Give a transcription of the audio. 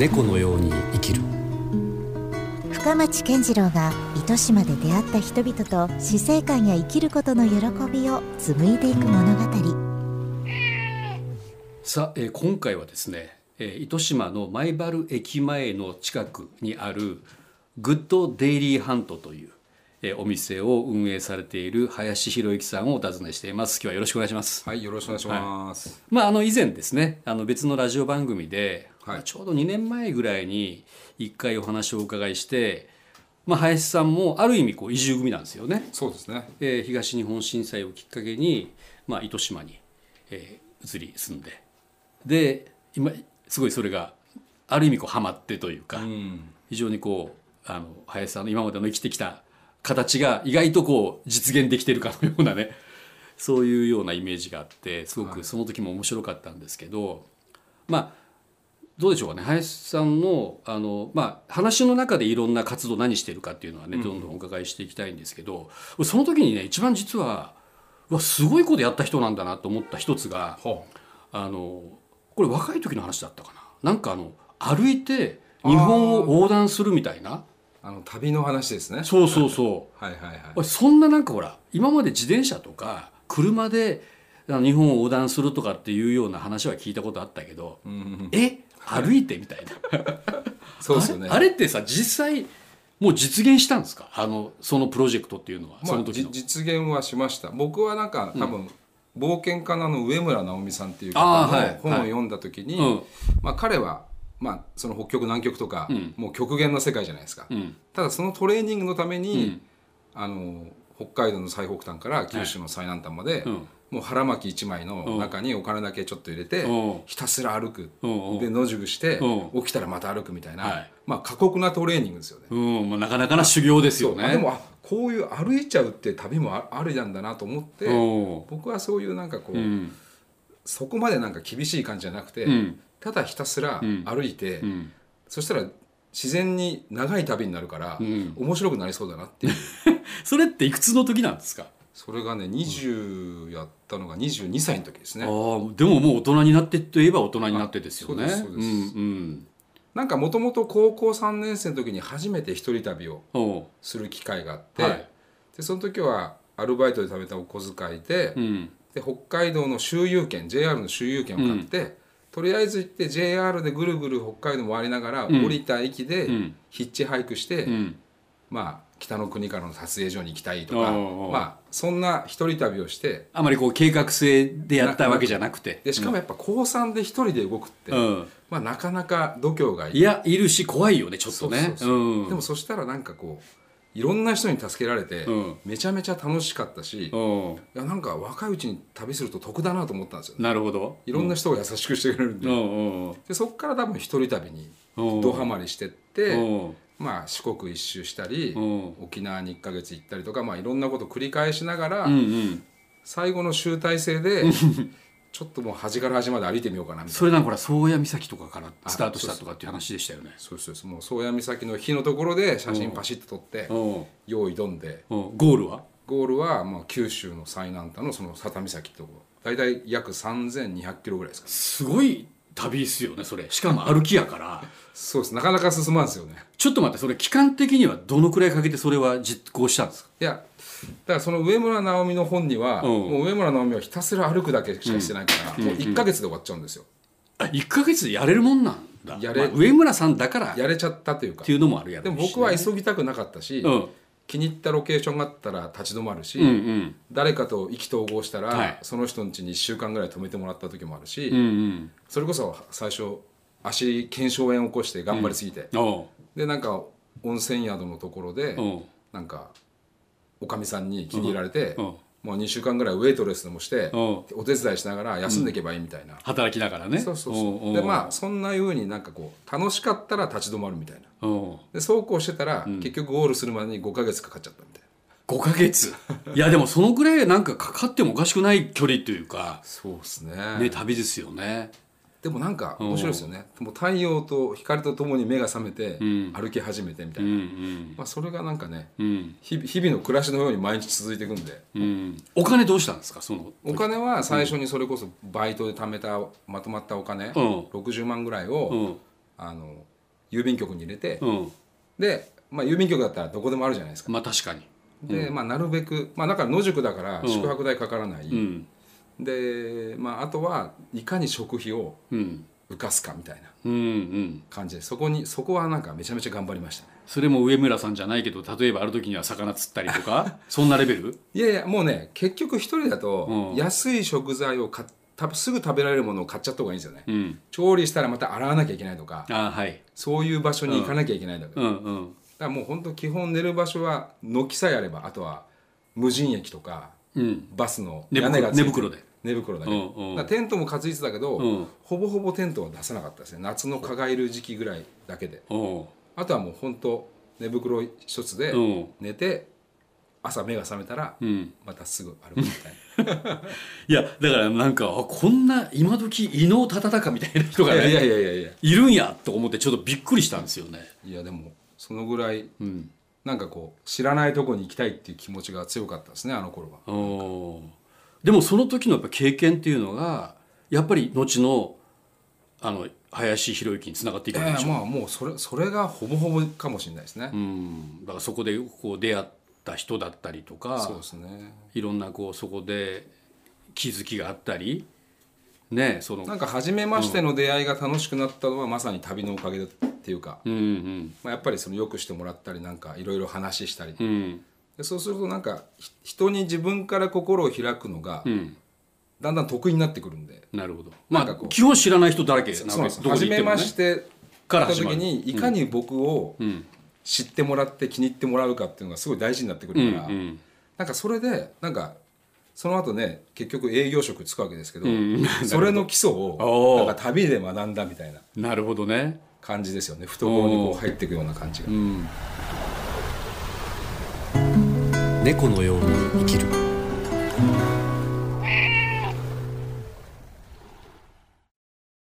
猫のように生きる。深町健次郎が糸島で出会った人々と死生観や生きることの喜びを紡いでいく物語。さあ、今回はですね、糸島の米原駅前の近くにあるグッドデイリーハントという、お店を運営されている林博之さんをお尋ねしています。今日はよろしくお願いします。はい、よろしくお願いします、はい。まあ、以前ですね、別のラジオ番組で、はい、ちょうど2年前ぐらいに1回お話をお伺いして、まあ、林さんもある意味こう移住組なんですよね。そうですね、東日本震災をきっかけに、まあ、糸島に、移り住んで、で今すごいそれがある意味こうハマってというか、うん、非常にこう林さんの今までの生きてきた形が意外とこう実現できてるかのようなね、そういうようなイメージがあって、すごくその時も面白かったんですけど、はい、まあどうでしょうかね、林さんのまあ、話の中でいろんな活動何してるかっていうのはね、どんどんお伺いしていきたいんですけど、うん、その時にね一番実はすごいことやった人なんだなと思った一つが、これ若い時の話だったかな、なんか歩いて日本を横断するみたいな。旅の話ですね。そうそうそう。はいはいはい。そんななんかほら今まで自転車とか車で日本を横断するとかっていうような話は聞いたことあったけど、うんうん、歩いてみたいな。そうですよね。あれってさ、実際もう実現したんですか、そのプロジェクトっていうのは。その時の実現はしました。僕はなんか多分、冒険家の上村直美さんっていう方の本を読んだ時に、まあ、彼はまあ、その北極南極とか、もう極限の世界じゃないですか、ただそのトレーニングのために、北海道の最北端から九州の最南端まで、もう腹巻き1枚の中にお金だけちょっと入れて、ひたすら歩く、で野宿して、起きたらまた歩くみたいな、まあ、過酷なトレーニングですよね、まあ、なかなかな修行ですよね。でもこういう歩いちゃうって旅もありなんだなと思って、僕はそういうなんかこう、そこまでなんか厳しい感じじゃなくて、ただひたすら歩いて、そしたら自然に長い旅になるから、面白くなりそうだなっていう。それっていくつの時なんですか？それがね、20やったのが22歳の時ですね。ああ、でももう大人になってといえば大人になってですよね。そうですそうです。なんかもともと高校3年生の時に初めて一人旅をする機会があって、でその時はアルバイトで貯めたお小遣いで、で北海道の周遊券、 JR の周遊券を買って、とりあえず行って JR でぐるぐる北海道回りながら、降りた駅でヒッチハイクして、まあ、北の国からの撮影所に行きたいとか、まあ、そんな一人旅をして、あまりこう計画性でやったわけじゃなくて、でしかもやっぱ高3で一人で動くって、まあ、なかなか度胸がいる。いや、いるし怖いよねちょっとね。そうそうそう、でもそしたらなんかこういろんな人に助けられて、めちゃめちゃ楽しかったし、いやなんか若いうちに旅すると得だなと思ったんですよね。なるほど。いろんな人を優しくしてくれるんで、でそっから多分一人旅にドハマりしてって、まあ、四国一周したり、沖縄に1ヶ月行ったりとか、まあ、いろんなことを繰り返しながら、最後の集大成でちょっともう端から端まで歩いてみようかなみたいな。それなんかほら宗谷岬とかからスタートしたとかっていう話でしたよね。そうそうそう、もう宗谷岬の日のところで写真パシッと撮って用意どんで、ゴールはまあ九州の最南端のその佐多岬ってとこ、だいたい約3200キロぐらいですかね。すごい旅ですよねそれ。しかも歩きやからそうです、なかなか進まんですよね。ちょっと待って、それ期間的にはどのくらいかけてそれは実行したんですか？いやだからその上村直美の本には、もう上村直美はひたすら歩くだけしかしてないから、もう1ヶ月で終わっちゃうんですよ。あ、1ヶ月でやれるもんなんだ。まあ、上村さんだからやれちゃったというかっていうのもあるやろうし、ね、でも僕は急ぎたくなかったし、気に入ったロケーションがあったら立ち止まるし、誰かと意気投合したら、その人の家に1週間ぐらい泊めてもらった時もあるし、それこそ最初足腱鞘炎を起こして頑張りすぎて、でなんか温泉宿のところでなんかおかみさんに気に入られて、もう2週間ぐらいウェイトレスでもして、お手伝いしながら休んでいけばいいみたいな、働きながらね。そうそうそう。でまあそんなふうになんかこう楽しかったら立ち止まるみたいな、でそうこうしてたら、結局ゴールするまでに5ヶ月かかっちゃったみたいな。5ヶ月。いやでもそのぐらいなんかかかってもおかしくない距離というか。そうですね。ね、旅ですよね。でもなんか面白いですよね。もう太陽と光とともに目が覚めて歩き始めてみたいな、うんうん、まあ、それがなんかね、うん、日々の暮らしのように毎日続いていくんで、うん、お金どうしたんですか？そのお金は最初にそれこそバイトで貯めたまとまったお金、うん、60万ぐらいを、うん、郵便局に入れて、うん、で、まあ、郵便局だったらどこでもあるじゃないですか。まあ確かに。で、まあ、なるべく、まあ、だから野宿だから宿泊代かからない、うんうんでまあ、あとはいかに食費を浮かすかみたいな感じで、うんうん、そこはなんかめちゃめちゃ頑張りましたね。それも上村さんじゃないけど、例えばある時には魚釣ったりとかそんなレベル？いやいや、もうね、結局一人だと安い食材をすぐ食べられるものを買っちゃった方がいいんですよね、うん、調理したらまた洗わなきゃいけないとか、あ、はい、そういう場所に行かなきゃいけないんだけど、うんうんうん、だからもう本当基本寝る場所は軒さえあれば、あとは無人駅とか、うん、バスの屋根がついて寝袋だけ、うんうん、だテントも担いでたけど、うん、ほぼほぼテントは出さなかったですね。夏の蚊がいる時期ぐらいだけで、うん、あとはもうほんと寝袋一つで寝て、うん、朝目が覚めたら、うん、またすぐ歩くみたいな。いやだからなんかこんな今時伊能忠敬みたいな人がね、いるんやと思ってちょっとびっくりしたんですよね。いやでもそのぐらい、うん、なんかこう知らないとこに行きたいっていう気持ちが強かったですね、あの頃は。お、でもその時のやっぱ経験っていうのがやっぱり後の林博之につながっていくんでしょう。まあもうそれがほぼほぼかもしれないですね。うん、だからそこでこう出会った人だったりとか、そうですね、いろんなこうそこで気づきがあったり。ね、なんか初めましての出会いが楽しくなったのはまさに旅のおかげだっていうか、うんうん、まあ、やっぱりそのよくしてもらったりなんかいろいろ話したり、うん、でそうするとなんか人に自分から心を開くのが、うん、だんだん得意になってくるんで。なるほど。なんかこう、まあ、基本知らない人だらけなわけです。初めましてから始まる時にいかに僕を知ってもらって気に入ってもらうかっていうのがすごい大事になってくるから、うんうん、なんかそれでなんかその後ね、結局営業職つくわけですけど、うん、それの基礎をなんか旅で学んだみたいな。なるほどね。感じですよね。懐にこう入っていくような感じが、うん、猫のように生きる。